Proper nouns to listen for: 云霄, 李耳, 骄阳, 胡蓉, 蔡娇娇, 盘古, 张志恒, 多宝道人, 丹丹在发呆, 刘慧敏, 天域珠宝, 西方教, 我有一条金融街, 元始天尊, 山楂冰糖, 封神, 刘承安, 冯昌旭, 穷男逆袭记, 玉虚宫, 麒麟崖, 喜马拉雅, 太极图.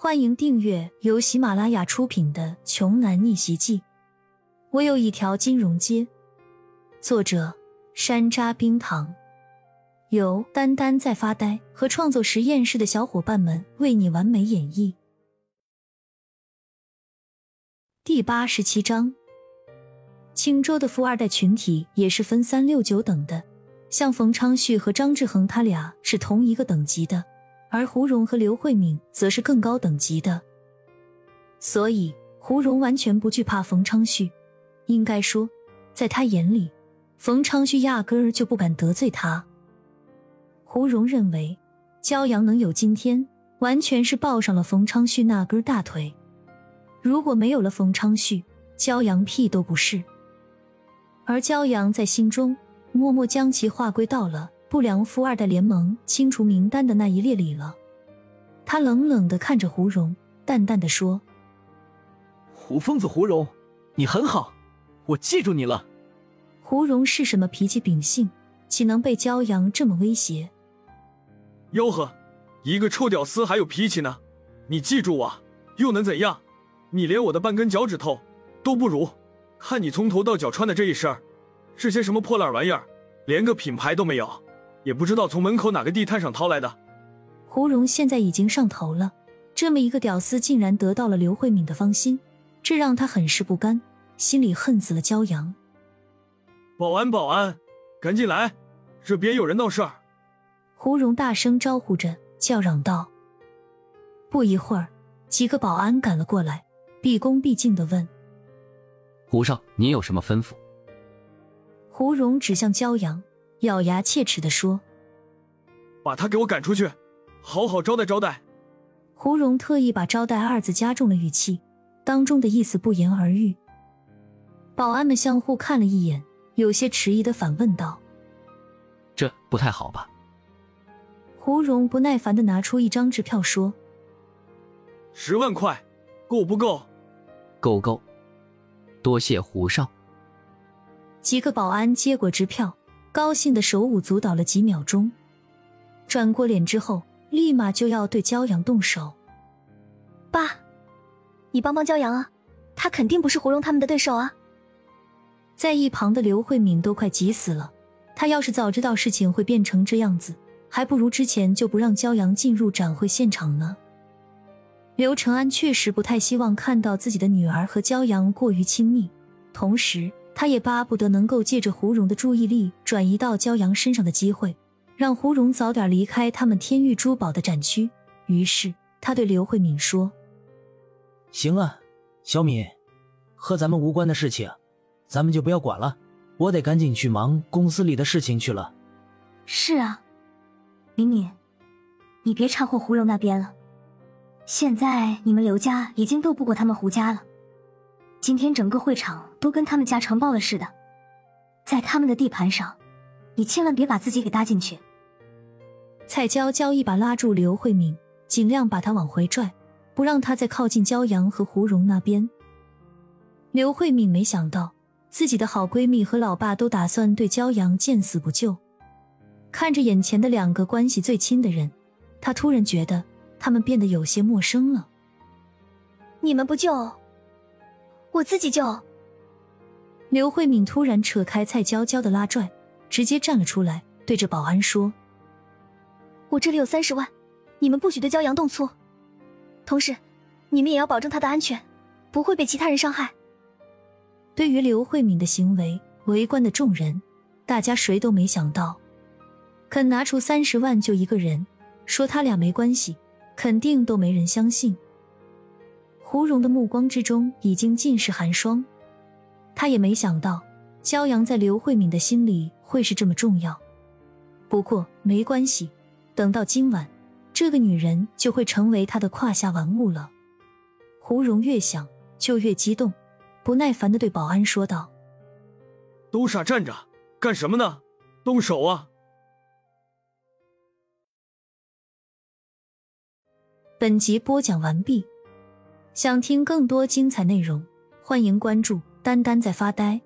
欢迎订阅由喜马拉雅出品的《穷男逆袭记》，我有一条金融街，作者山楂冰糖，由丹丹在发呆和创作实验室的小伙伴们为你完美演绎。第87章，青州的富二代群体也是分3、6、9等的，像冯昌旭和张志恒他俩是同一个等级的，而胡蓉和刘慧敏则是更高等级的。所以胡蓉完全不惧怕冯昌旭，应该说在他眼里冯昌旭压根儿就不敢得罪他。胡蓉认为骄阳能有今天，完全是抱上了冯昌旭那根大腿，如果没有了冯昌旭，骄阳屁都不是。而骄阳在心中默默将其划归到了不良富二代联盟清除名单的那一列里了。他冷冷地看着胡蓉，淡淡地说，胡疯子胡蓉，你很好，我记住你了。胡蓉是什么脾气秉性，岂能被骄阳这么威胁？吆喝，一个臭屌丝还有脾气呢，你记住我又能怎样？你连我的半根脚趾头都不如，看你从头到脚穿的这一身，是些什么破烂玩意儿，连个品牌都没有，也不知道从门口哪个地摊上掏来的。胡蓉现在已经上头了，这么一个屌丝竟然得到了刘慧敏的芳心，这让他很是不甘，心里恨死了骄阳。保安保安，赶紧来，这别有人闹事儿！胡蓉大声招呼着，叫嚷道。不一会儿几个保安赶了过来，毕恭毕敬地问，胡少，你有什么吩咐？胡蓉指向骄阳，咬牙切齿地说，把他给我赶出去，好好招待招待。胡蓉特意把招待二字加重了语气，当中的意思不言而喻。保安们相互看了一眼，有些迟疑地反问道，这不太好吧？胡蓉不耐烦地拿出一张支票说，10万块够不够？够够，多谢胡少。几个保安接过支票，高兴的手舞足蹈了几秒钟，转过脸之后立马就要对骄阳动手。爸，你帮帮骄阳啊，他肯定不是胡蓉他们的对手啊。在一旁的刘慧敏都快急死了，他要是早知道事情会变成这样子，还不如之前就不让骄阳进入展会现场呢。刘承安确实不太希望看到自己的女儿和骄阳过于亲密，同时他也巴不得能够借着胡蓉的注意力转移到骄阳身上的机会，让胡蓉早点离开他们天域珠宝的展区。于是他对刘慧敏说，行啊，小敏，和咱们无关的事情咱们就不要管了，我得赶紧去忙公司里的事情去了。是啊，敏敏，你别掺和胡蓉那边了，现在你们刘家已经斗不过他们胡家了，今天整个会场都跟他们家承包了似的，在他们的地盘上你千万别把自己给搭进去。蔡娇娇一把拉住刘慧敏，尽量把她往回拽，不让她再靠近骄阳和胡蓉那边。刘慧敏没想到自己的好闺蜜和老爸都打算对骄阳见死不救，看着眼前的两个关系最亲的人，她突然觉得他们变得有些陌生了。你们不救我自己就……刘慧敏突然扯开蔡娇娇的拉拽，直接站了出来，对着保安说，我这里有30万，你们不许对骄阳动粗，同时你们也要保证他的安全，不会被其他人伤害。对于刘慧敏的行为，围观的众人大家谁都没想到，肯拿出30万就一个人，说他俩没关系肯定都没人相信。胡蓉的目光之中已经尽是寒霜，她也没想到骄阳在刘慧敏的心里会是这么重要。不过没关系，等到今晚这个女人就会成为她的胯下玩物了。胡蓉越想就越激动，不耐烦地对保安说道，都傻站着干什么呢，动手啊。本集播讲完毕，想听更多精彩内容，欢迎关注丹丹在发呆。